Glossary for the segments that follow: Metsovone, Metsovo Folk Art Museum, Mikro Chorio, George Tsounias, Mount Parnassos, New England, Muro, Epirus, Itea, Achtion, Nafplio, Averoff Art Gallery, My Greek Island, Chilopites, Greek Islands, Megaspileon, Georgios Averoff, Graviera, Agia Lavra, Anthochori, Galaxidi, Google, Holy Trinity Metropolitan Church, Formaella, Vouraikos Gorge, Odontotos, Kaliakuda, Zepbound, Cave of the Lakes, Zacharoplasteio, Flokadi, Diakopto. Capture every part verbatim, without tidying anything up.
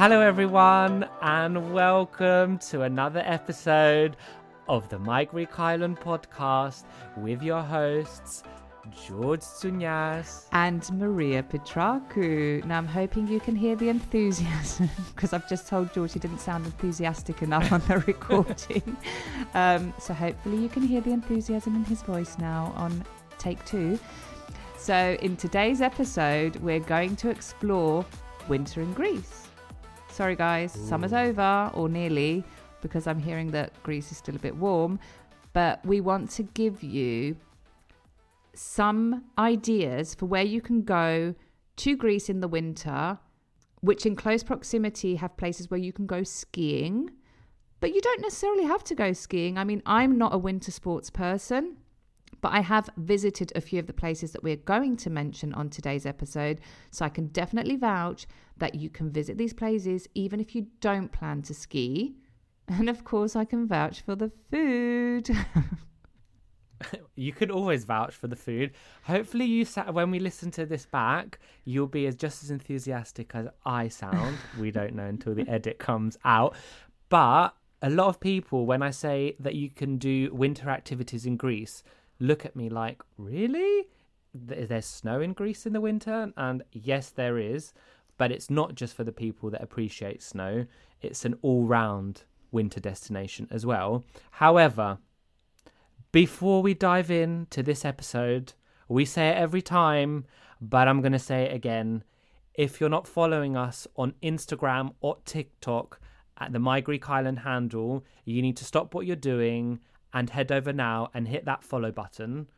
Hello everyone, and welcome to another episode of the My Greek Island podcast with your hosts George Tsounias and Maria Petraku. Now I'm hoping you can hear the enthusiasm because I've just told George he didn't sound enthusiastic enough on the recording. Um, so hopefully you can hear the enthusiasm in his voice now on take two. So in today's episode, we're going to explore winter in Greece. Sorry guys, Ooh. Summer's over, or nearly, because I'm hearing that Greece is still a bit warm. But we want to give you some ideas for where you can go to Greece in the winter, which in close proximity have places where you can go skiing. But you don't necessarily have to go skiing. I mean, I'm not a winter sports person, but I have visited a few of the places that we're going to mention on today's episode. So I can definitely vouch that you can visit these places even if you don't plan to ski. And of course, I can vouch for the food. You can always vouch for the food. Hopefully, you sa- when we listen to this back, you'll be as just as enthusiastic as I sound. We don't know until the edit comes out. But a lot of people, when I say that you can do winter activities in Greece, look at me like, really? Is there snow in Greece in the winter? And yes, there is. But it's not just for the people that appreciate snow. It's an all-round winter destination as well. However, before we dive in to this episode, we say it every time, but I'm going to say it again. If you're not following us on Instagram or TikTok at the My Greek Island handle, you need to stop what you're doing and head over now and hit that follow button.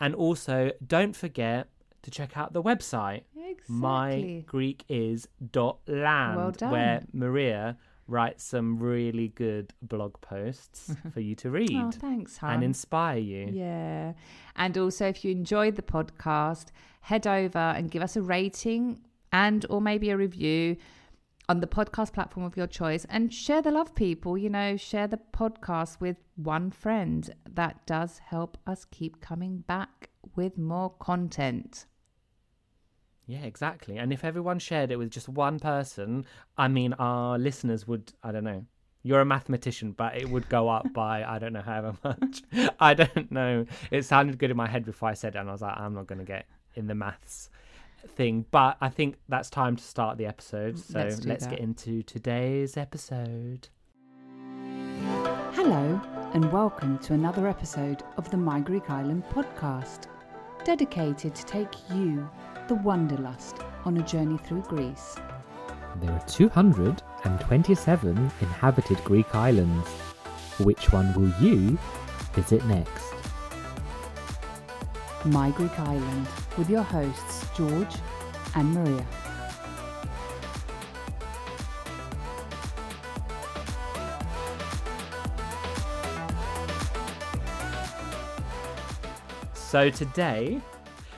And also, don't forget to check out the website, exactly. my greek is dot land, well done, where Maria writes some really good blog posts for you to read. Oh, thanks, hon. And inspire you. Yeah. And also, if you enjoyed the podcast, head over and give us a rating and or maybe a review on the podcast platform of your choice, and share the love, people. You know, share the podcast with one friend. That does help us keep coming back with more content. Yeah, exactly. And if everyone shared it with just one person, I mean, our listeners would, I don't know, you're a mathematician, but it would go up by, I don't know, however much. I don't know. It sounded good in my head before I said it, and I was like, I'm not going to get in the maths thing, but I think that's time to start the episode, so let's, let's get into today's episode. Hello and welcome to another episode of the My Greek Island podcast, dedicated to take you, the wanderlust, on a journey through Greece. There are two hundred twenty-seven inhabited Greek islands. Which one will you visit next? My Greek Island, with your hosts George and Maria. So today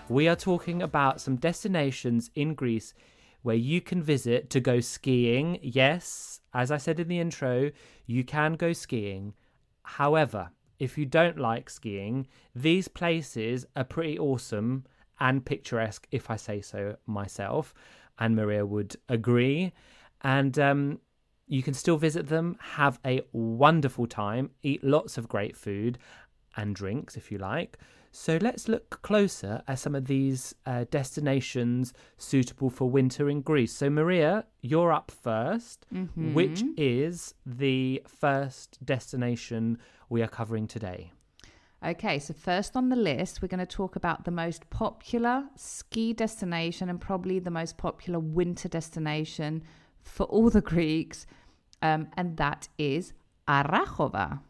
we are talking about some destinations in Greece where you can visit to go skiing. Yes, as I said in the intro, you can go skiing. However, if you don't like skiing, these places are pretty awesome and picturesque, if I say so myself, and Maria would agree. And um, you can still visit them, have a wonderful time, eat lots of great food and drinks if you like. So let's look closer at some of these uh, destinations suitable for winter in Greece. So Maria, you're up first. Mm-hmm. Which is the first destination we are covering today? Okay, so first on the list, we're going to talk about the most popular ski destination and probably the most popular winter destination for all the Greeks, um, and that is Arachova.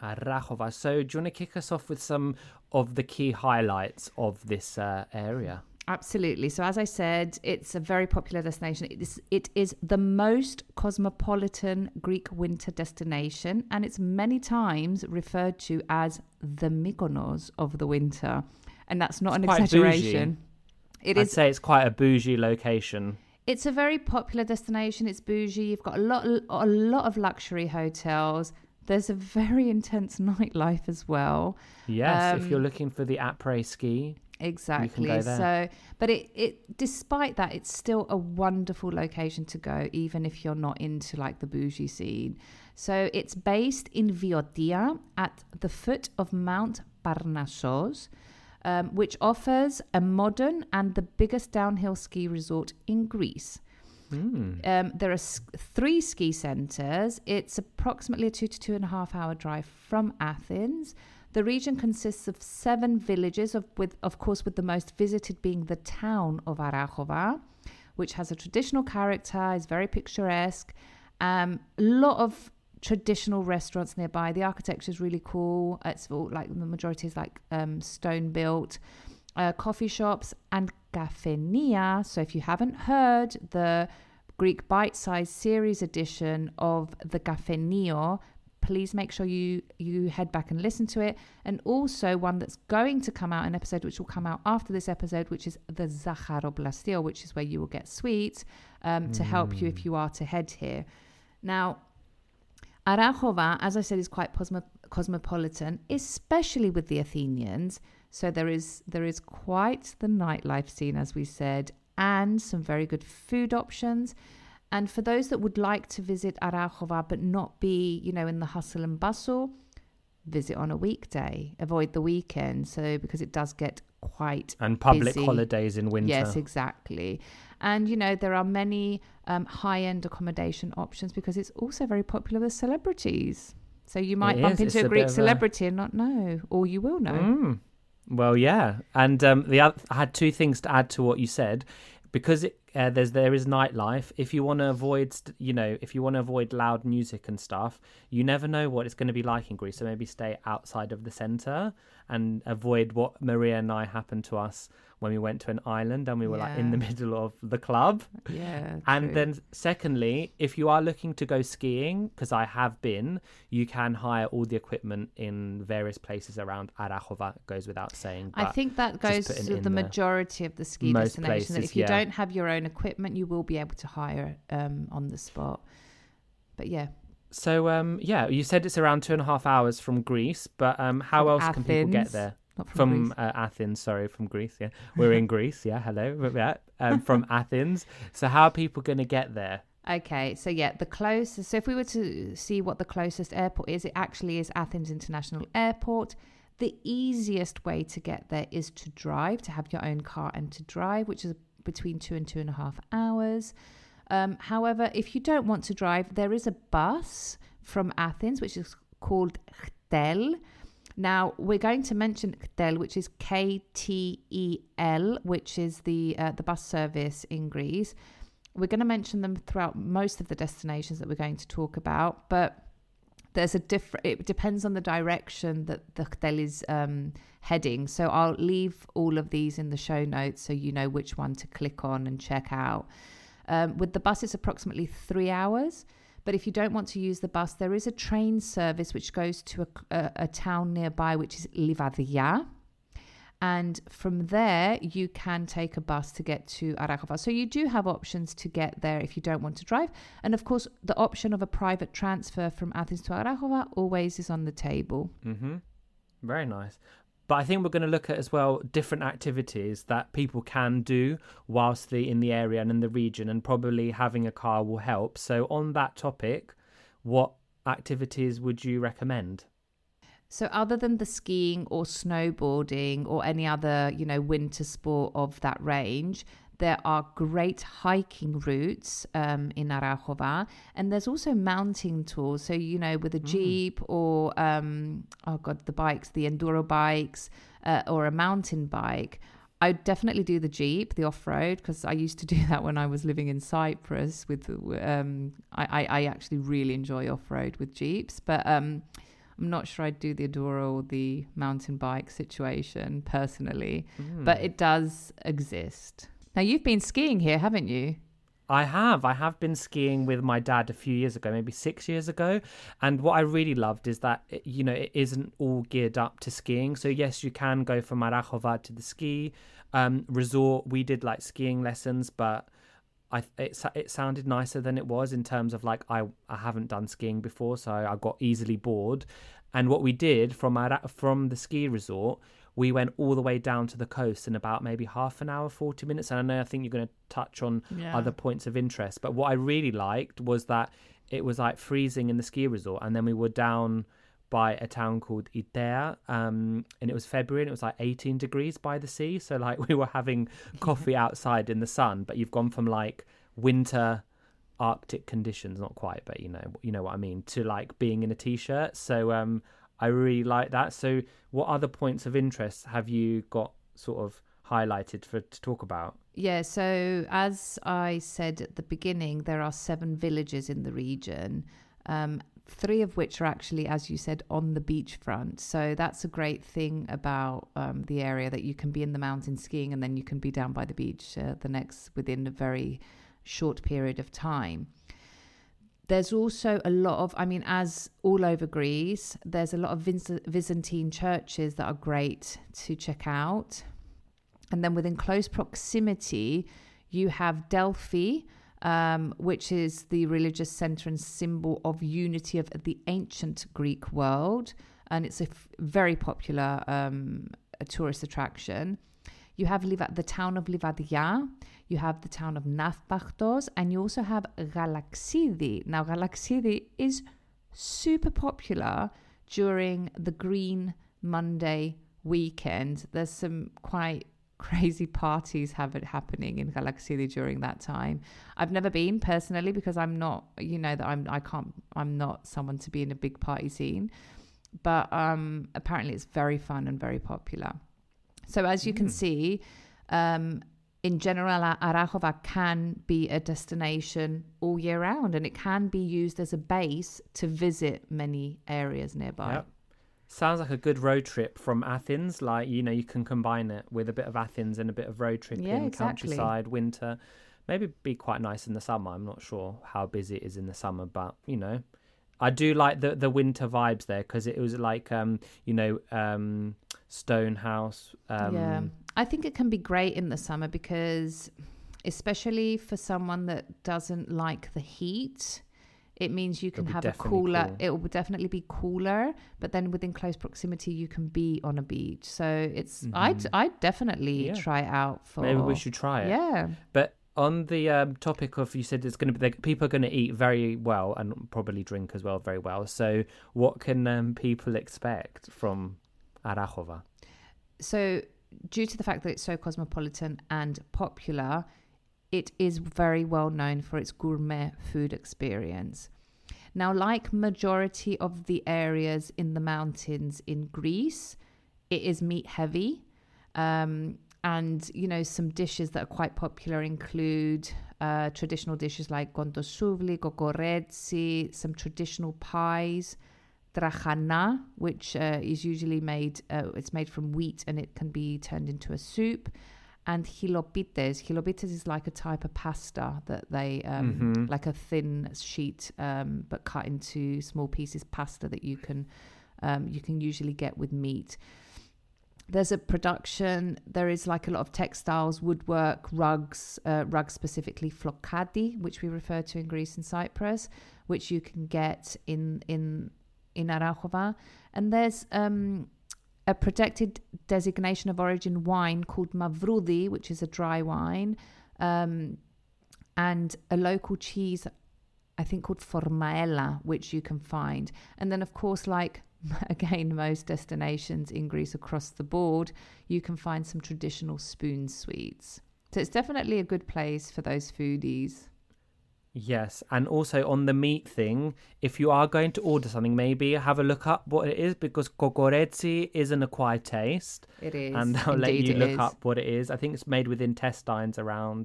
Arachova. So do you want to kick us off with some of the key highlights of this uh, area? Absolutely. So as I said, it's a very popular destination. It is, it is the most cosmopolitan Greek winter destination, and it's many times referred to as the Mykonos of the winter. And that's not it's an exaggeration. Bougie. It I'd is, say it's quite a bougie location. It's a very popular destination. It's bougie. You've got a lot, a lot of luxury hotels. There's a very intense nightlife as well. Yes, um, if you're looking for the après ski, exactly. You can go there. So, but it, it, despite that, it's still a wonderful location to go, even if you're not into like the bougie scene. So it's based in Viotia at the foot of Mount Parnassos, um, which offers a modern and the biggest downhill ski resort in Greece. Mm. Um, there are three ski centres. It's approximately a two to two and a half hour drive from Athens. The region consists of seven villages, of, with, of course, with the most visited being the town of Arachova, which has a traditional character, is very picturesque. A um, lot of traditional restaurants nearby. The architecture is really cool. It's all, like the majority is like um, stone built. Uh, coffee shops and Kafeneia. So if you haven't heard, the Greek bite-sized series edition of the Kafeneio, please make sure you, you head back and listen to it. And also one that's going to come out, an episode which will come out after this episode, which is the Zacharoplasteio, which is where you will get sweets um, to mm. help you if you are to head here. Now, Arachova, as I said, is quite cosmo- cosmopolitan, especially with the Athenians. So there is there is quite the nightlife scene, as we said, and some very good food options. And for those that would like to visit Arachova but not be, you know, in the hustle and bustle, visit on a weekday. Avoid the weekend, so because it does get quite and public busy. Holidays in winter. Yes, exactly. And you know there are many um, high-end accommodation options because it's also very popular with celebrities. So you might it bump is. into it's a Greek a celebrity a... and not know, or you will know. Mm. Well, yeah, and um, the other, I had two things to add to what you said, because it, uh, there's there is nightlife. If you want to avoid, st- you know, if you want to avoid loud music and stuff, you never know what it's going to be like in Greece. So maybe stay outside of the centre and avoid what Maria and I happened to us when we went to an island and we were yeah. like in the middle of the club. Yeah. And true. Then secondly, if you are looking to go skiing, because I have been, you can hire all the equipment in various places around Arachova. It goes without saying. But I think that goes to the majority of the ski destinations. Places, if you yeah. don't have your own equipment, you will be able to hire um, on the spot. But yeah. So um, yeah, you said it's around two and a half hours from Greece, but um, how from else Athens. Can people get there? Not from from uh, Athens, sorry, from Greece, yeah. We're in Greece, yeah, hello. Yeah, um, from Athens. So how are people going to get there? Okay, so yeah, the closest... So if we were to see what the closest airport is, it actually is Athens International Airport. The easiest way to get there is to drive, to have your own car and to drive, which is between two and two and a half hours. Um, however, if you don't want to drive, there is a bus from Athens, which is called K T E L. Now, we're going to mention K T E L, which is K T E L, which is the uh, the bus service in Greece. We're going to mention them throughout most of the destinations that we're going to talk about, but there's a different. It depends on the direction that the K T E L is um, heading. So I'll leave all of these in the show notes so you know which one to click on and check out. Um, with the bus, it's approximately three hours. But if you don't want to use the bus, there is a train service which goes to a, a, a town nearby, which is Livadia. And from there, you can take a bus to get to Arachova. So you do have options to get there if you don't want to drive. And of course, the option of a private transfer from Athens to Arachova always is on the table. Mm-hmm. Very nice. But I think we're going to look at as well different activities that people can do whilst they're in the area and in the region, and probably having a car will help. So on that topic, what activities would you recommend? So other than the skiing or snowboarding or any other, you know, winter sport of that range, there are great hiking routes um, in Arachova, and there's also mountain tours. So, you know, with a jeep mm. or, um, oh God, the bikes, the enduro bikes uh, or a mountain bike. I would definitely do the jeep, the off-road, because I used to do that when I was living in Cyprus. With um, I, I actually really enjoy off-road with jeeps, but um, I'm not sure I'd do the enduro or the mountain bike situation personally, mm. but it does exist. Now, you've been skiing here, haven't you? I have. I have been skiing with my dad a few years ago, maybe six years ago. And what I really loved is that, you know, it isn't all geared up to skiing. So, yes, you can go from Arachova to the ski um, resort. We did like skiing lessons, but I, it, it sounded nicer than it was in terms of like I, I haven't done skiing before, so I got easily bored. And what we did from our, from the ski resort, we went all the way down to the coast in about maybe half an hour, forty minutes. And I know I think you're going to touch on yeah. other points of interest, but what I really liked was that it was like freezing in the ski resort, and then we were down by a town called Itea, um, and it was February, and it was like eighteen degrees by the sea. So like we were having coffee outside in the sun, but you've gone from like winter Arctic conditions, not quite, but you know, you know what I mean, to like being in a t-shirt. So um, I really like that. So what other points of interest have you got sort of highlighted for to talk about? Yeah, so as I said at the beginning, there are seven villages in the region. Um, three of which are actually, as you said, on the beachfront. So that's a great thing about um, the area, that you can be in the mountain skiing and then you can be down by the beach uh, the next within a very short period of time. There's also a lot of, I mean, as all over Greece, there's a lot of Vin- Byzantine churches that are great to check out. And then within close proximity, you have Delphi, Um, which is the religious center and symbol of unity of the ancient Greek world. And it's a f- very popular um, a tourist attraction. You have Liva- the town of Livadia, you have the town of Nafpaktos, and you also have Galaxidi. Now, Galaxidi is super popular during the Green Monday weekend. There's some quite crazy parties have it happening in Galaxidi during that time. I've never been personally, because I'm not, you know, that I'm I can't I'm not someone to be in a big party scene, but um apparently it's very fun and very popular. So as you mm. can see, um in general, Arachova can be a destination all year round, and it can be used as a base to visit many areas nearby. Yep. Sounds like a good road trip from Athens. Like, you know, you can combine it with a bit of Athens and a bit of road trip in yeah, exactly. countryside, winter. Maybe it'd be quite nice in the summer. I'm not sure how busy it is in the summer, but, you know, I do like the, the winter vibes there, because it was like, um, you know, um, Stonehouse. Um... Yeah, I think it can be great in the summer, because especially for someone that doesn't like the heat, it means you can have a cooler, cool. It will definitely be cooler, but then within close proximity, you can be on a beach. So it's, mm-hmm. I'd, I'd definitely yeah. try it out for... Maybe we should try it. Yeah. But on the um, topic of, you said it's going to be, people are going to eat very well and probably drink as well, very well. So what can um, people expect from Arachova? So due to the fact that it's so cosmopolitan and popular, it is very well known for its gourmet food experience. Now, like majority of the areas in the mountains in Greece, it is meat heavy. Um, and, you know, some dishes that are quite popular include uh, traditional dishes like gondosuvli, kokoretsi, some traditional pies, trachana, which uh, is usually made, uh, it's made from wheat and it can be turned into a soup. And chilopites. Chilopites is like a type of pasta that they, um, mm-hmm. like a thin sheet, um, but cut into small pieces pasta that you can, um, you can usually get with meat. there's a production, there is like a lot of textiles, woodwork, rugs, uh, rugs specifically flokadi, which we refer to in Greece and Cyprus, which you can get in in in Arachova. And there's um, a protected designation of origin wine called Mavrudi, which is a dry wine, um, and a local cheese, I think called Formaella, which you can find. And then, of course, like again, most destinations in Greece across the board, you can find some traditional spoon sweets. So it's definitely a good place for those foodies. Yes, and also on the meat thing, if you are going to order something, maybe have a look up what it is, because kokoretsi is an acquired taste. It is, and they'll let you look up what it is. I think it's made with intestines around,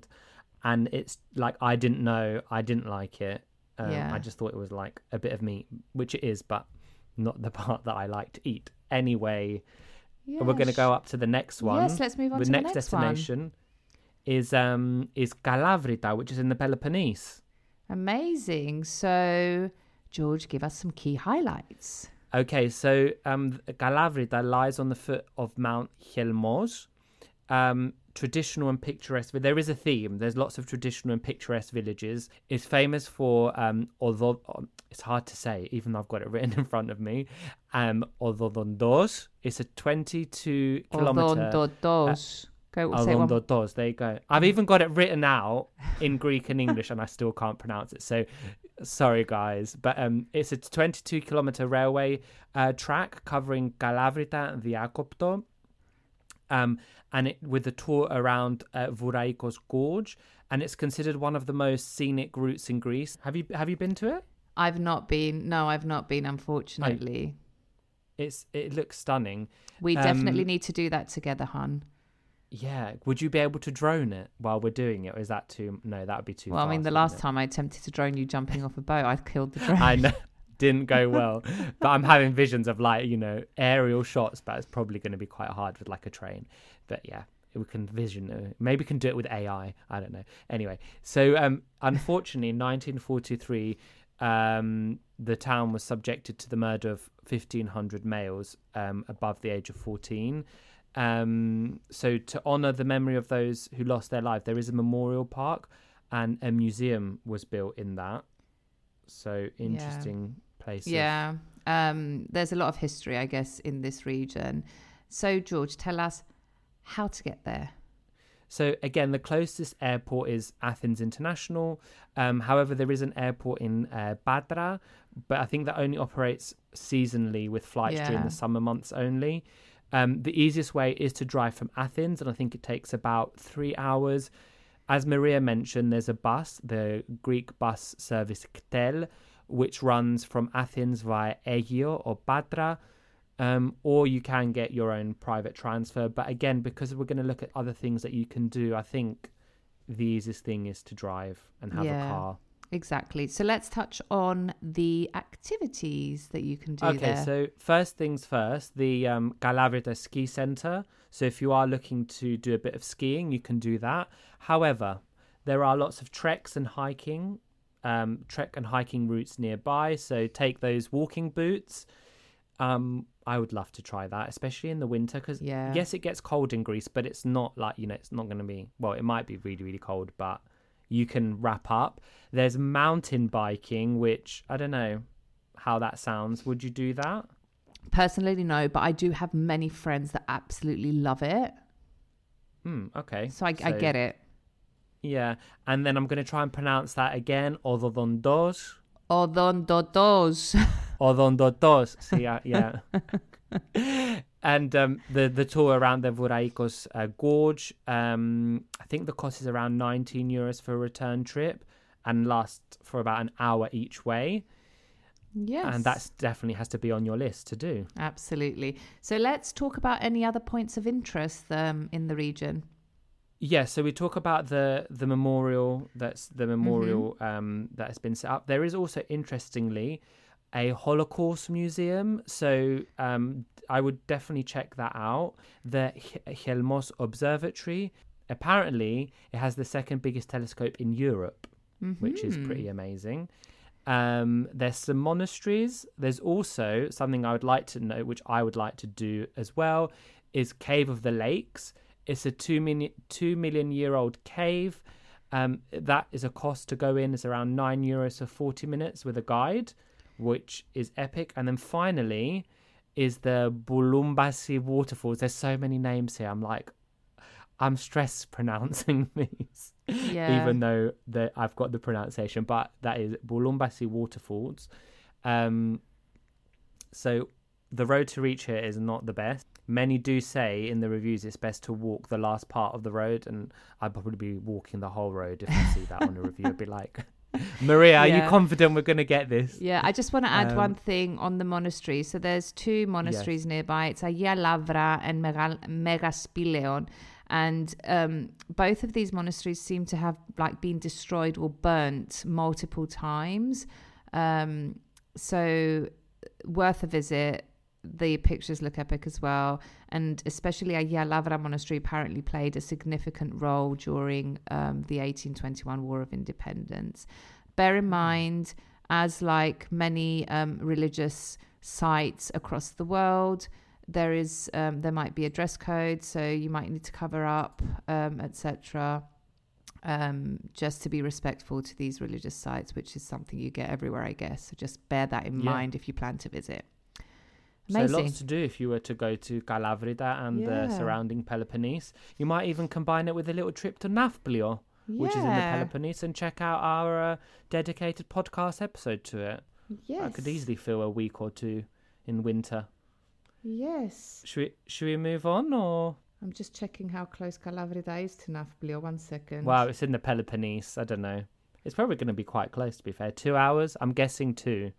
and it's like, I didn't know, I didn't like it. Um, yeah. I just thought it was like a bit of meat, which it is, but not the part that I like to eat. Anyway, yes. We're going to go up to the next one. Yes, let's move on the to next the next destination. One. Is um is Kalavryta, which is in the Peloponnese. Amazing. So, George, give us some key highlights. Okay, so um, Kalavryta lies on the foot of Mount Chelmos. Um, traditional and picturesque. There is a theme. There's lots of traditional and picturesque villages. It's famous for, um, although it's hard to say, even though I've got it written in front of me, um, Odontotos. It's a twenty-two kilometre... Odontotos. Uh, Go, say Odontotos, there you go. I've even got it written out in Greek and English and I still can't pronounce it, so sorry guys, but um, it's a twenty-two kilometre railway uh, track covering Kalavryta and Diakopto, um, and it, with a tour around uh, Vouraikos Gorge, and it's considered one of the most scenic routes in Greece. Have you have you been to it? I've not been, no I've not been unfortunately. I, it's It looks stunning. We um, definitely need to do that together, hun. Yeah, would you be able to drone it while we're doing it, or is that too... No, that would be too... Well, fast, I mean, the last it? time I attempted to drone you jumping off a boat, I killed the drone. I know, didn't go well. But I'm having visions of, like, you know, aerial shots, but it's probably going to be quite hard with, like, a train. But, yeah, we can vision it. Maybe we can do it with A I. I don't know. Anyway, so, um, unfortunately, in nineteen forty-three, um, the town was subjected to the murder of fifteen hundred males um, above the age of fourteen. Um, so to honour the memory of those who lost their life, there is a memorial park and a museum was built in that. So interesting yeah. places. Yeah, um, there's a lot of history, I guess, in this region. So George, tell us how to get there. So again, the closest airport is Athens International. Um, however, there is an airport in uh, Patra, but I think that only operates seasonally with flights yeah. during the summer months only. Um, the easiest way is to drive from Athens, and I think it takes about three hours. As Maria mentioned, there's a bus, the Greek bus service K T E L, which runs from Athens via Aegio or Patra, um, or you can get your own private transfer. But again, because we're going to look at other things that you can do, I think the easiest thing is to drive and have yeah, a car. Exactly. So let's touch on the activities that you can do okay, there. Okay, so first things first, the um, Kalavryta Ski Centre. So if you are looking to do a bit of skiing, you can do that. However, there are lots of treks and hiking, um, trek and hiking routes nearby. So take those walking boots. Um, I would love to try that, especially in the winter, because yeah. yes, it gets cold in Greece, but it's not like, you know, it's not going to be, well, it might be really, really cold, but you can wrap up. There's mountain biking, which I don't know how that sounds. Would you do that? Personally, no, but I do have many friends that absolutely love it. Mm, okay. So I, so I get it. Yeah. And then I'm going to try and pronounce that again. Odontotos. Odontotos. Odontotos. So yeah. yeah. And um, the, the tour around the Vouraikos uh, Gorge, um, I think the cost is around nineteen euros for a return trip and lasts for about an hour each way. Yes. And that definitely has to be on your list to do. Absolutely. So let's talk about any other points of interest um, in the region. Yeah, so we talk about the, the memorial, that's the memorial mm-hmm. um, that has been set up. There is also, interestingly, a Holocaust museum. So um, I would definitely check that out. The Chelmos Observatory. Apparently, it has the second biggest telescope in Europe, mm-hmm. which is pretty amazing. Um, there's some monasteries. There's also something I would like to know, which I would like to do as well, is Cave of the Lakes. It's a two million, two million year old cave. Um, that is a cost to go in. It's around nine euros for forty minutes with a guide, which is epic. And then finally is the Bulumbasi Waterfalls. There's so many names here. I'm like, I'm stress pronouncing these, yeah. even though the, I've got the pronunciation, but that is Bulumbasi Waterfalls. Um, so the road to reach here is not the best. Many do say in the reviews it's best to walk the last part of the road, and I'd probably be walking the whole road if I see that on a review. I'd be like, Maria, yeah. are you confident we're going to get this? Yeah, I just want to add um, one thing on the monastery. So there's two monasteries yes. nearby. It's Agia Lavra and Megal- Megaspileon. And um, both of these monasteries seem to have like been destroyed or burnt multiple times. Um, so worth a visit. The pictures look epic as well, and especially Agia Lavra Monastery apparently played a significant role during um, the eighteen twenty-one War of Independence. Bear in mind, as like many um, religious sites across the world, there is um, there might be a dress code, so you might need to cover up, um, et cetera, um, just to be respectful to these religious sites, which is something you get everywhere, I guess. So just bear that in yeah. mind if you plan to visit. So amazing. Lots to do if you were to go to Kalavryta and yeah. the surrounding Peloponnese. You might even combine it with a little trip to Nafplio, yeah. which is in the Peloponnese, and check out our uh, dedicated podcast episode to it. Yes. I could easily fill a week or two in winter. Yes. Should we, should we move on or...? I'm just checking how close Kalavryta is to Nafplio. One second. Wow, it's in the Peloponnese. I don't know. It's probably going to be quite close, to be fair. Two hours? I'm guessing two.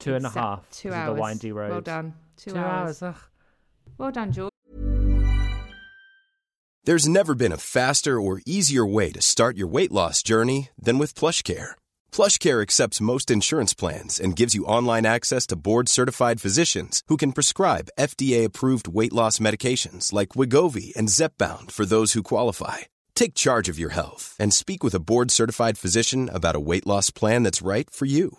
Two and a half. Two hours. Of the windy road. Well done. Two, Two hours. hours. Well done, George. There's never been a faster or easier way to start your weight loss journey than with PlushCare. PlushCare accepts most insurance plans and gives you online access to board-certified physicians who can prescribe F D A-approved weight loss medications like Wegovy and Zepbound for those who qualify. Take charge of your health and speak with a board-certified physician about a weight loss plan that's right for you.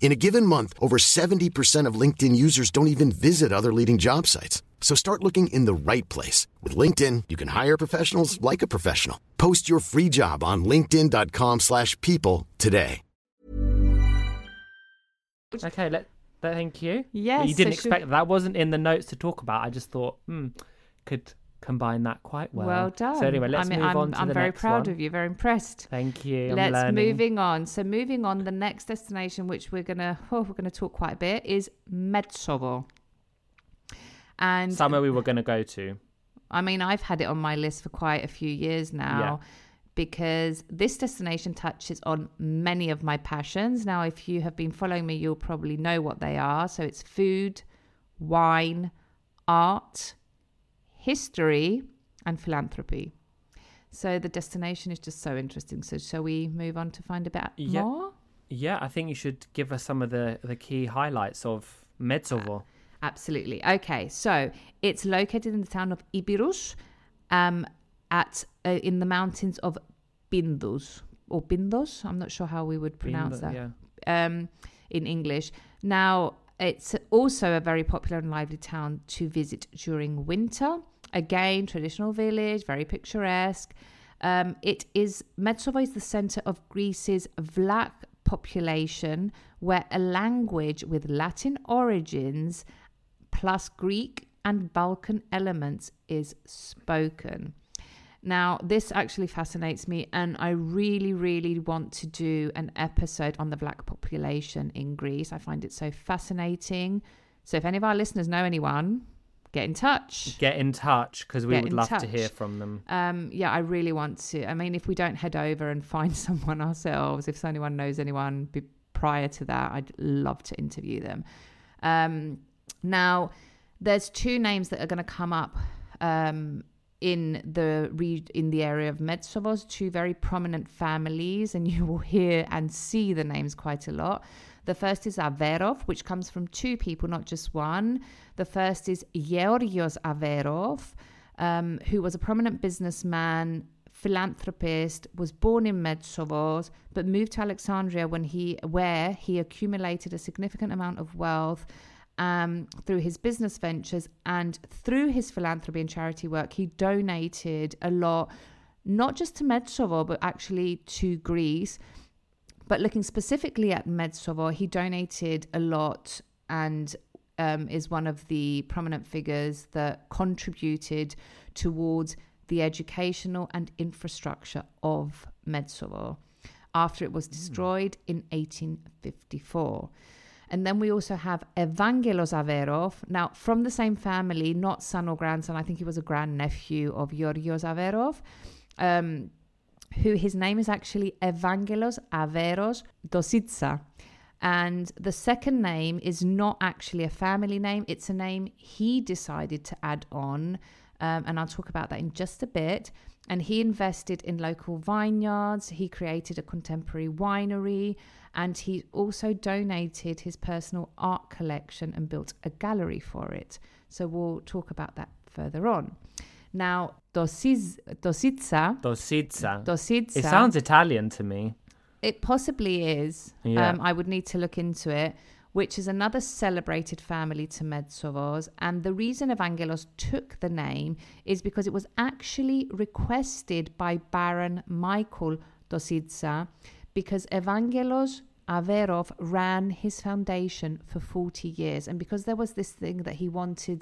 In a given month, over seventy percent of LinkedIn users don't even visit other leading job sites. So start looking in the right place. With LinkedIn, you can hire professionals like a professional. Post your free job on linkedin.com slash people today. Okay, let, let, thank you. Yes. But you didn't so expect should... that. Wasn't in the notes to talk about. I just thought, hmm, could combine that quite well. Well done. So anyway, let's I mean, move I'm, on to I'm the very next proud one. Of you. Very impressed. Thank you. I'm let's learning. Moving on. So moving on, the next destination, which we're going to oh, we're going to talk quite a bit, is Metsovo. And somewhere we were going to go to. I mean, I've had it on my list for quite a few years now yeah. because this destination touches on many of my passions. Now, if you have been following me, you'll probably know what they are. So it's food, wine, art, history, and philanthropy. So the destination is just so interesting. So shall we move on to find a bit yeah. more? Yeah, I think you should give us some of the, the key highlights of Metsovo. Uh, Absolutely. Okay, so it's located in the town of Epirus, um, at uh, in the mountains of Pindus or Pindos. I'm not sure how we would pronounce Pind- that yeah. um, in English. Now, it's also a very popular and lively town to visit during winter. Again, traditional village, very picturesque. Um, it is Metsovo is the centre of Greece's Vlach population, where a language with Latin origins plus Greek and Balkan elements is spoken. Now, this actually fascinates me, and I really, really want to do an episode on the Vlach population in Greece. I find it so fascinating. So if any of our listeners know anyone, get in touch. Get in touch, because we get would love touch. to hear from them. Um, yeah, I really want to. I mean, if we don't head over and find someone ourselves, if anyone knows anyone be, prior to that, I'd love to interview them. Um, now, there's two names that are going to come up um, in the re- in the area of Metsovo's two very prominent families, and you will hear and see the names quite a lot. The first is Averoff, which comes from two people, not just one. The first is Georgios Averoff, um, who was a prominent businessman, philanthropist, was born in Metsovo's, but moved to Alexandria when he, where he accumulated a significant amount of wealth Um, through his business ventures, and through his philanthropy and charity work, he donated a lot, not just to Metsovo, but actually to Greece. But looking specifically at Metsovo, he donated a lot and um, is one of the prominent figures that contributed towards the educational and infrastructure of Metsovo after it was destroyed mm. in eighteen fifty-four. And then we also have Evangelos Averoff. Now, from the same family, not son or grandson. I think he was a grandnephew of Georgios Averoff, um, who his name is actually Evangelos Averoff-Tositsa. And the second name is not actually a family name. It's a name he decided to add on. Um, and I'll talk about that in just a bit. And he invested in local vineyards. He created a contemporary winery. And he also donated his personal art collection and built a gallery for it. So we'll talk about that further on. Now, Tosiz, Tositsa. Tositsa. Tositsa. It sounds Italian to me. It possibly is. Yeah. Um, I would need to look into it, which is another celebrated family to Metsovo's. And the reason Evangelos took the name is because it was actually requested by Baron Michael Tositsa, because Evangelos Averoff ran his foundation for forty years. And because there was this thing that he wanted,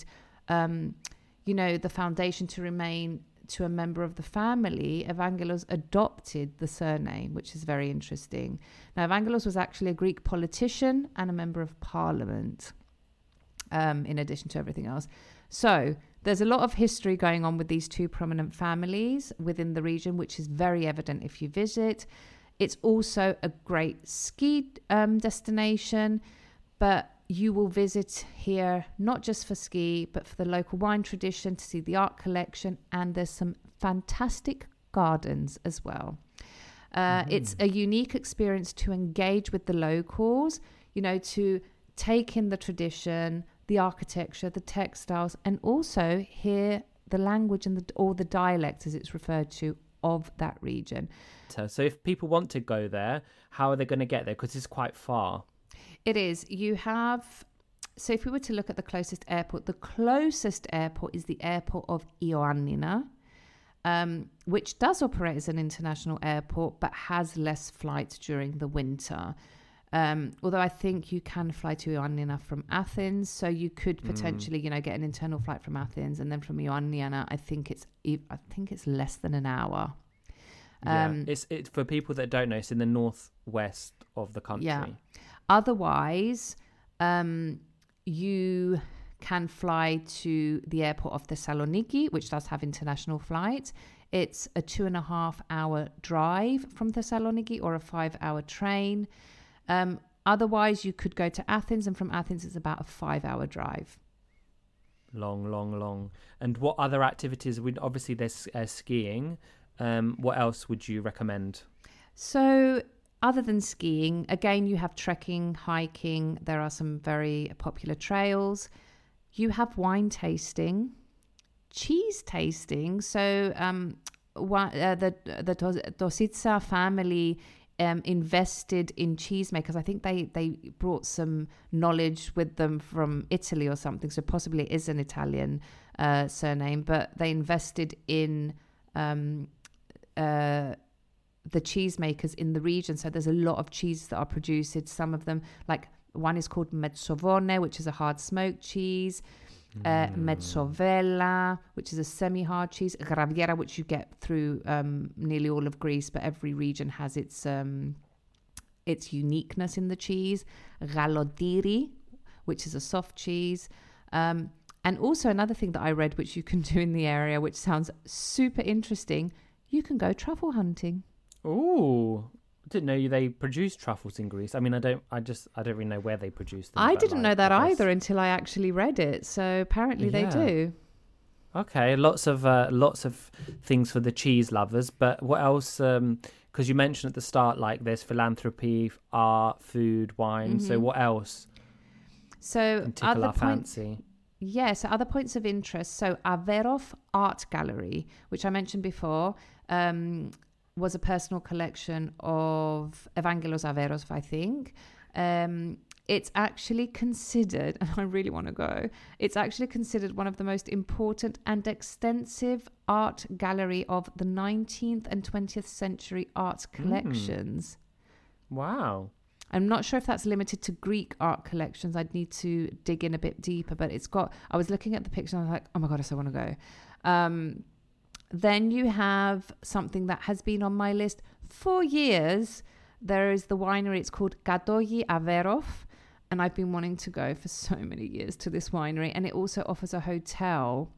um, you know, the foundation to remain to a member of the family, Evangelos adopted the surname, which is very interesting. Now, Evangelos was actually a Greek politician and a member of parliament, um, in addition to everything else. So there's a lot of history going on with these two prominent families within the region, which is very evident if you visit. It's also a great ski um, destination, but you will visit here not just for ski, but for the local wine tradition, to see the art collection, and there's some fantastic gardens as well. Uh, mm-hmm. It's a unique experience to engage with the locals, you know, to take in the tradition, the architecture, the textiles, and also hear the language and the, or the dialect, as it's referred to, of that region. So if people want to go there, how are they going to get there? Because it's quite far. It is. You have, so if we were to look at the closest airport, the closest airport is the airport of Ioannina, um, which does operate as an international airport, but has less flights during the winter. Um, although I think you can fly to Ioannina from Athens, so you could potentially, mm. you know, get an internal flight from Athens, and then from Ioannina, I think it's, I think it's less than an hour. Um, yeah. It's it, for people that don't know, it's in the northwest of the country. Yeah. Otherwise, um, you can fly to the airport of Thessaloniki, which does have international flights. It's a two and a half hour drive from Thessaloniki, or a five hour train. Um, otherwise, you could go to Athens, and from Athens, it's about a five-hour drive. Long, long, long. And what other activities? We'd, obviously, there's uh, skiing. Um, what else would you recommend? So, other than skiing, again, you have trekking, hiking. There are some very popular trails. You have wine tasting, cheese tasting. So, um, one, uh, the the Tositsa family Um, invested in cheesemakers. I think they they brought some knowledge with them from Italy or something, so possibly it is an Italian uh, surname, but they invested in um, uh, the cheesemakers in the region. So there's a lot of cheeses that are produced. Some of them, like one is called Metsovone, which is a hard smoked cheese, Uh, Metsovella, which is a semi-hard cheese, Graviera, which you get through um, nearly all of Greece, but every region has its um, its uniqueness in the cheese, Galodiri, which is a soft cheese, um, and also another thing that I read, which you can do in the area, which sounds super interesting, you can go truffle hunting. Ooh. I didn't know they produce truffles in Greece. I mean, I don't, I just, I don't really know where they produce them. I didn't like, know that because... either until I actually read it. So apparently yeah. they do. Okay, lots of uh, lots of things for the cheese lovers. But what else? Because um, you mentioned at the start, like there's philanthropy, art, food, wine. Mm-hmm. So what else? So other points. Yeah, so other points of interest. So Averoff Art Gallery, which I mentioned before, um, was a personal collection of Evangelos Averoff, I think. Um, it's actually considered, and I really want to go, it's actually considered one of the most important and extensive art gallery of the nineteenth and twentieth century art collections. Mm. Wow. I'm not sure if that's limited to Greek art collections. I'd need to dig in a bit deeper, but it's got, I was looking at the picture and I was like, oh my God, I so want to go. Um, then you have something that has been on my list for years. There is the winery, it's called Katogi Averoff, and I've been wanting to go for so many years to this winery, and it also offers a hotel.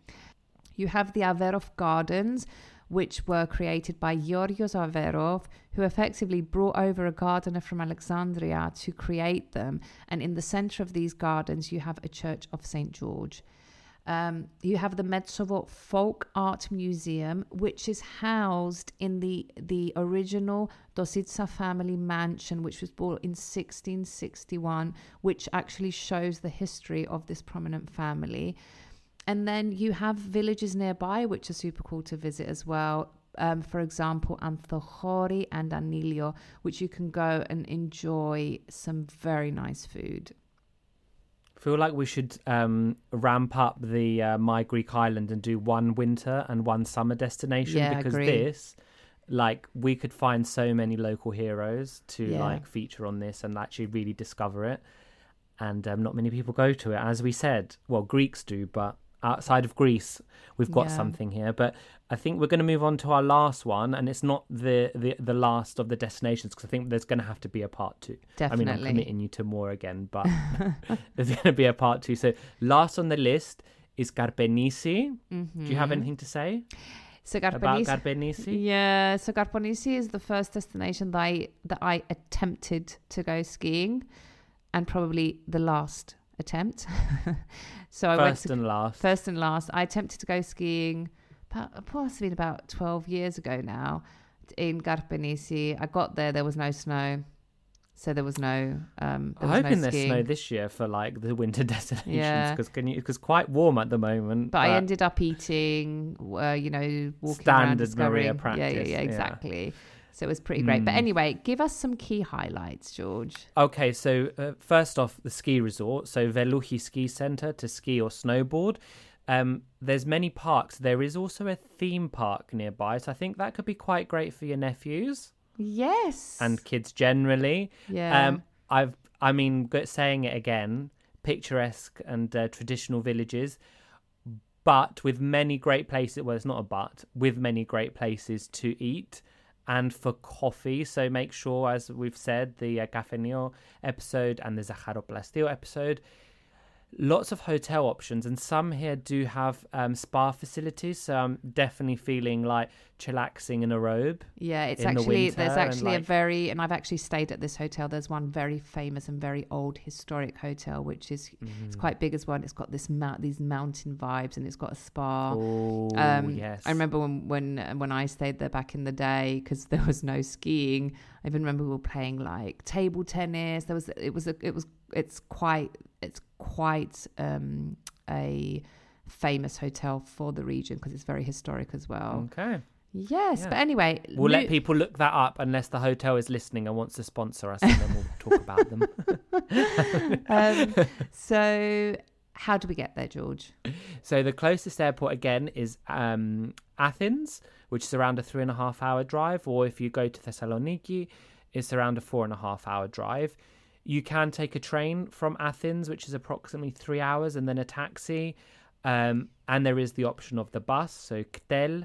You have the Averoff Gardens, which were created by Georgios Averoff, who effectively brought over a gardener from Alexandria to create them. And in the center of these gardens, you have a church of Saint George. Um, you have the Metsovo Folk Art Museum, which is housed in the, the original Tositsa family mansion, which was built in sixteen sixty-one, which actually shows the history of this prominent family. And then you have villages nearby, which are super cool to visit as well. Um, for example, Anthochori and Anilio, which you can go and enjoy some very nice food. I feel like we should um, ramp up the uh, My Greek Island and do one winter and one summer destination. Yeah, because agree. This, like, we could find so many local heroes to yeah. like feature on this and actually really discover it. And um, not many people go to it, as we said. Well, Greeks do, but outside of Greece, we've got yeah. something here. But I think we're going to move on to our last one, and it's not the the, the last of the destinations, because I think there's going to have to be a part two. Definitely. I mean, I'm committing you to more again, but there's going to be a part two. So last on the list is Karpenisi. Mm-hmm. Do you have anything to say so Karpenisi, about Karpenisi? Yeah, so Karpenisi is the first destination that I, that I attempted to go skiing, and probably the last attempt. So I first went to, and last. First and last. I attempted to go skiing about, possibly about twelve years ago now in Karpenisi. I got there, there was no snow. So there was no um there was I'm hoping no there's snow this year for like the winter destinations, because yeah. can you because quite warm at the moment. But, but I ended up eating, uh, you know, walking standard around Maria practice. Yeah, yeah, yeah, exactly. Yeah. So it was pretty great. Mm. But anyway, give us some key highlights, George. Okay, so uh, first off, the ski resort. So Veluhi Ski Centre to ski or snowboard. Um, there's many parks. There is also a theme park nearby. So I think that could be quite great for your nephews. Yes. And kids generally. Yeah. Um, I've, I mean, saying it again, picturesque and uh, traditional villages. But with many great places, well, it's not a but, with many great places to eat. And for coffee, so make sure, as we've said, the uh, Kafeneio episode and the Zacharoplasteio episode, lots of hotel options. And some here do have um, spa facilities, so I'm definitely feeling like chillaxing in a robe. Yeah, it's actually, the there's actually and, like, a very, and I've actually stayed at this hotel. There's one very famous and very old historic hotel, which is mm-hmm. it's quite big as well. It's got this ma- these mountain vibes, and it's got a spa. Oh, um, yes. I remember when, when, when I stayed there back in the day, because there was no skiing. I even remember we were playing like table tennis. There was, it was, a, it was, it's quite, it's quite um, a famous hotel for the region, because it's very historic as well. Okay. Yes, yeah. But anyway. We'll lo- let people look that up, unless the hotel is listening and wants to sponsor us, and then we'll talk about them. um, so how do we get there, George? So the closest airport, again, is um, Athens, which is around a three and a half hour drive. Or if you go to Thessaloniki, it's around a four and a half hour drive. You can take a train from Athens, which is approximately three hours, and then a taxi. Um, and there is the option of the bus, so K T E L,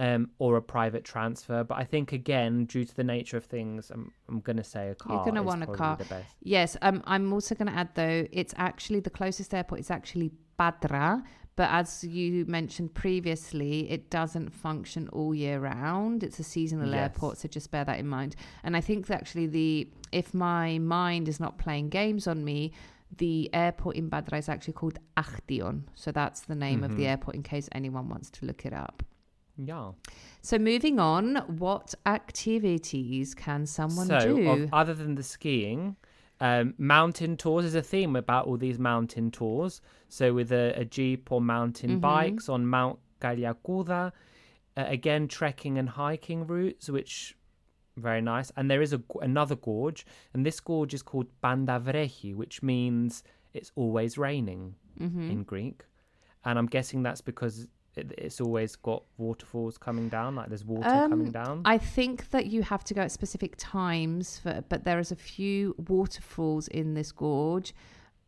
um, or a private transfer. But I think, again, due to the nature of things, I'm, I'm going to say a car. You're going to want a car. The best. Yes. Um, I'm also going to add, though, it's actually the closest airport is actually Patra. But as you mentioned previously, it doesn't function all year round. It's a seasonal yes. airport, so just bear that in mind. And I think that actually the if my mind is not playing games on me, The airport in Patra is actually called Achtion. So that's the name mm-hmm. of the airport in case anyone wants to look it up. Yeah. So moving on, what activities can someone so, do? Of, other than the skiing, um, mountain tours is a theme about all these mountain tours. So with a, a jeep or mountain mm-hmm. bikes on Mount Kaliakuda. Uh, again, trekking and hiking routes, which very nice. And there is a, another gorge, and this gorge is called Pandavrechi, which means it's always raining mm-hmm. in Greek. And I'm guessing that's because it, it's always got waterfalls coming down, like there's water um, coming down. I think that you have to go at specific times, for, but there is a few waterfalls in this gorge.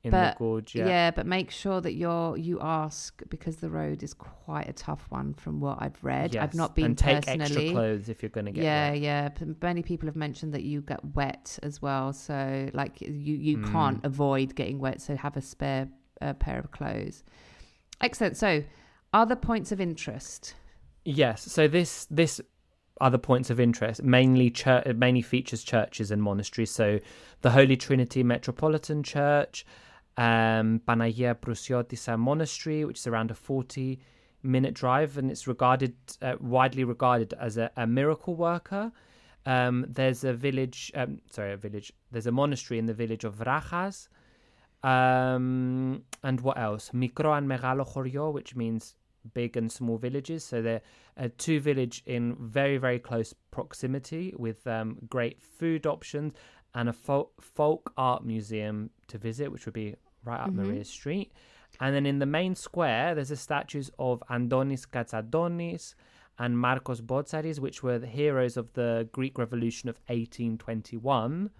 In but, the gorge, yeah. yeah, but make sure that you're you ask because the road is quite a tough one from what I've read. Yes. I've not been and take personally. Extra clothes if you're going to get yeah, wet. Yeah, yeah. Many people have mentioned that you get wet as well, so like you you mm. can't avoid getting wet. So have a spare uh, pair of clothes. Excellent. So, other points of interest. Yes. So this this. Other points of interest, mainly church, mainly features churches and monasteries. So the Holy Trinity Metropolitan Church, um, Panagia Prusiotissa Monastery, which is around a forty-minute drive, and it's regarded uh, widely regarded as a, a miracle worker. Um, there's a village, um, sorry, a village. There's a monastery in the village of Vrachas. Um, and what else? Mikro and Megalo Chorio, which means big and small villages. So they're uh, two village in very, very close proximity with um, great food options and a folk, folk art museum to visit, which would be right up mm-hmm. Maria Street. And then in the main square, there's the statues of Andonis Katsadonis and Marcos Botsaris, which were the heroes of the Greek Revolution of eighteen twenty-one,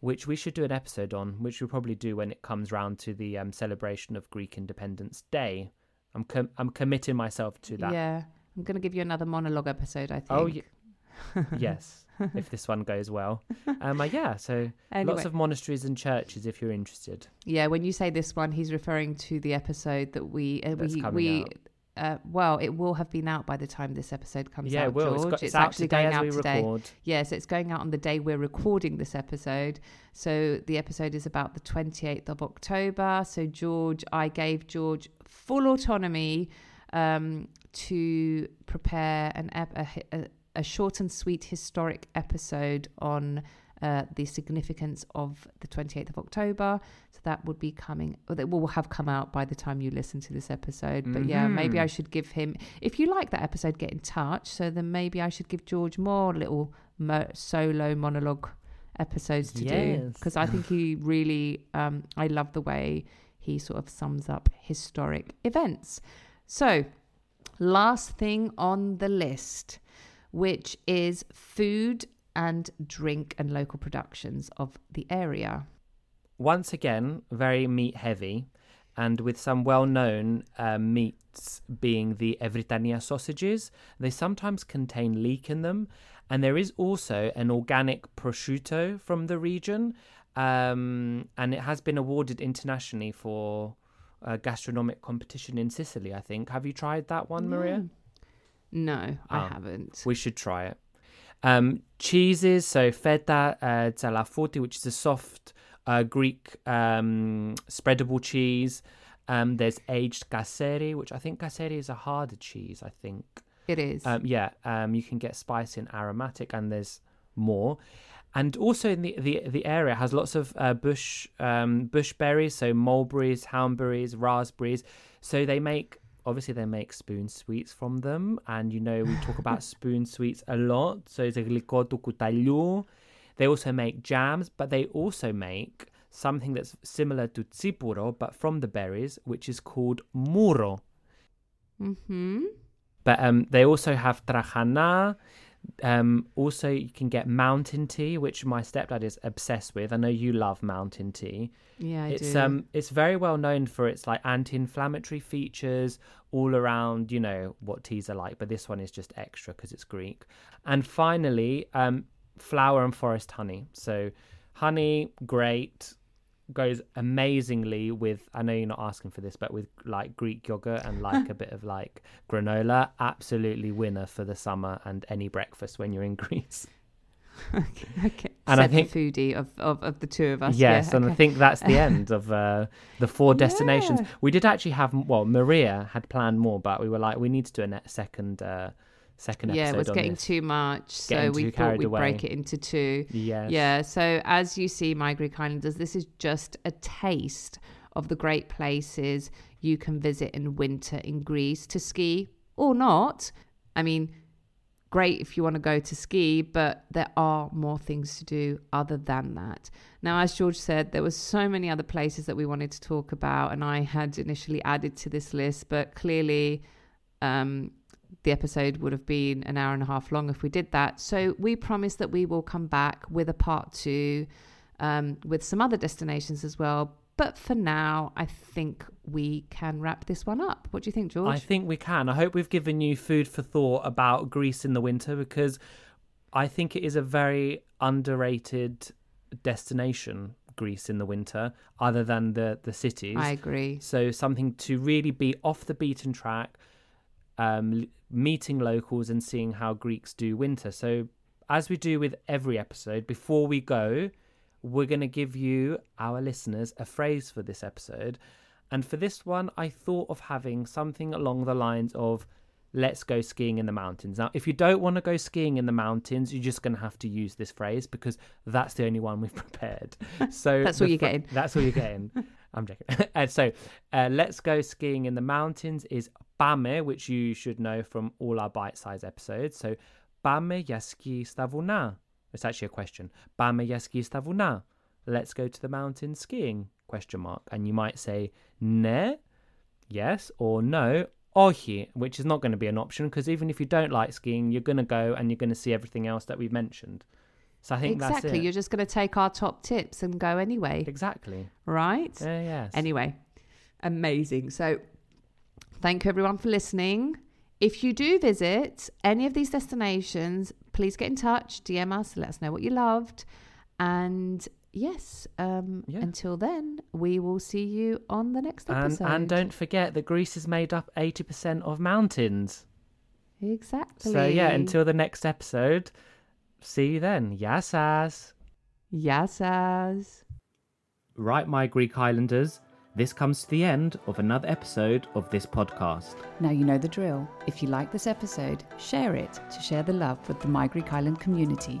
which we should do an episode on, which we'll probably do when it comes round to the um, celebration of Greek Independence Day. I'm com- I'm committing myself to that. Yeah, I'm going to give you another monologue episode, I think. Oh, y- yes, if this one goes well. Um, uh, yeah, so anyway. Lots of monasteries and churches if you're interested. Yeah, when you say this one, he's referring to the episode that we... Uh, That's we, coming we, out. Uh, well, it will have been out by the time this episode comes yeah, out, it will. George. It's, got, it's, it's actually going out today. Record. Yeah, so it's going out on the day we're recording this episode. So the episode is about the twenty-eighth of October. So George, I gave George full autonomy um, to prepare an ep- a, a, a short and sweet historic episode on uh, the significance of the twenty-eighth of October. So that would be coming, or that will have come out by the time you listen to this episode. But mm-hmm. yeah, maybe I should give him, if you like that episode, get in touch. So then maybe I should give George more little mo- solo monologue episodes to yes. do. Because I think he really, um, I love the way he sort of sums up historic events. So last thing on the list, which is food and drink and local productions of the area. Once again, very meat heavy, and with some well-known uh, meats being the Evritania sausages. They sometimes contain leek in them, and there is also an organic prosciutto from the region, um, and it has been awarded internationally for a gastronomic competition in Sicily, I think. Have you tried that one, Maria? Mm. No, oh, I haven't. We should try it. Um, cheeses, so feta, uh, tsalafuti, which is a soft uh, Greek um, spreadable cheese. Um, there's aged kasseri, which I think kasseri is a harder cheese, I think. It is. Um, yeah, um, you can get spicy and aromatic, and there's more. And also in the, the, the area has lots of uh, bush um, bush berries, so mulberries, houndberries, raspberries. So they make... Obviously, they make spoon sweets from them. And, you know, we talk about spoon sweets a lot. So it's a glikotu kutalou. They also make jams, but they also make something that's similar to tsipuro, but from the berries, which is called muro. Mm-hmm. But um, they also have trajana. Um, also, you can get mountain tea, which my stepdad is obsessed with. I know you love mountain tea. Yeah, I it's, do. Um, it's very well known for its like anti-inflammatory features all around, you know, what teas are like. But this one is just extra because it's Greek. And finally, um, flower and forest honey. So honey, great, goes amazingly with, I know you're not asking for this, but with like Greek yogurt and like a bit of like granola. Absolutely winner for the summer and any breakfast when you're in Greece. Okay, okay. And Said I think the foodie of, of, of the two of us. Yes, yeah, and okay. I think that's the end of uh, the four destinations. Yeah. We did actually have, well, Maria had planned more, but we were like, we need to do a second uh, second yeah, episode. Yeah, it was getting this. too much, getting so we thought we'd away. break it into two. Yes. Yeah, so as you see, My Greek Islanders, this is just a taste of the great places you can visit in winter in Greece to ski or not. I mean, great if you want to go to ski, but there are more things to do other than that. Now, as George said, there were so many other places that we wanted to talk about, and I had initially added to this list, but clearly um, the episode would have been an hour and a half long if we did that. So we promise that we will come back with a part two um, with some other destinations as well. But for now, I think we can wrap this one up. What do you think, George? I think we can. I hope we've given you food for thought about Greece in the winter, because I think it is a very underrated destination, Greece in the winter, other than the, the cities. I agree. So something to really be off the beaten track, um, meeting locals and seeing how Greeks do winter. So as we do with every episode, before we go, we're going to give you, our listeners, a phrase for this episode. And for this one, I thought of having something along the lines of, let's go skiing in the mountains. Now, if you don't want to go skiing in the mountains, you're just going to have to use this phrase, because that's the only one we've prepared. So That's what you're fr- getting. That's what you're getting. I'm joking. And so uh, let's go skiing in the mountains is Páme, which you should know from all our bite-sized episodes. So Páme gia ski sta vouná. It's actually a question. Páme gia ski sta vouná. Let's go to the mountain skiing? Question mark. And you might say ne, yes, or no, ohi, which is not going to be an option, because even if you don't like skiing, you're going to go and you're going to see everything else that we've mentioned. So I think exactly. that's it. Exactly. You're just going to take our top tips and go anyway. Exactly. Right? Uh, yes. Anyway, amazing. So thank you everyone for listening. If you do visit any of these destinations, please get in touch, D M us, let us know what you loved. And yes, um, yeah. until then, we will see you on the next episode. And, and don't forget that Greece is made up eighty percent of mountains. Exactly. So yeah, until the next episode, see you then. Yassas. Yassas. Right, My Greek Islanders. This comes to the end of another episode of this podcast. Now you know the drill. If you like this episode, share it to share the love with the My Greek Island community,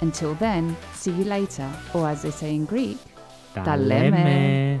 Until then, see you later, or as they say in Greek, ta leme.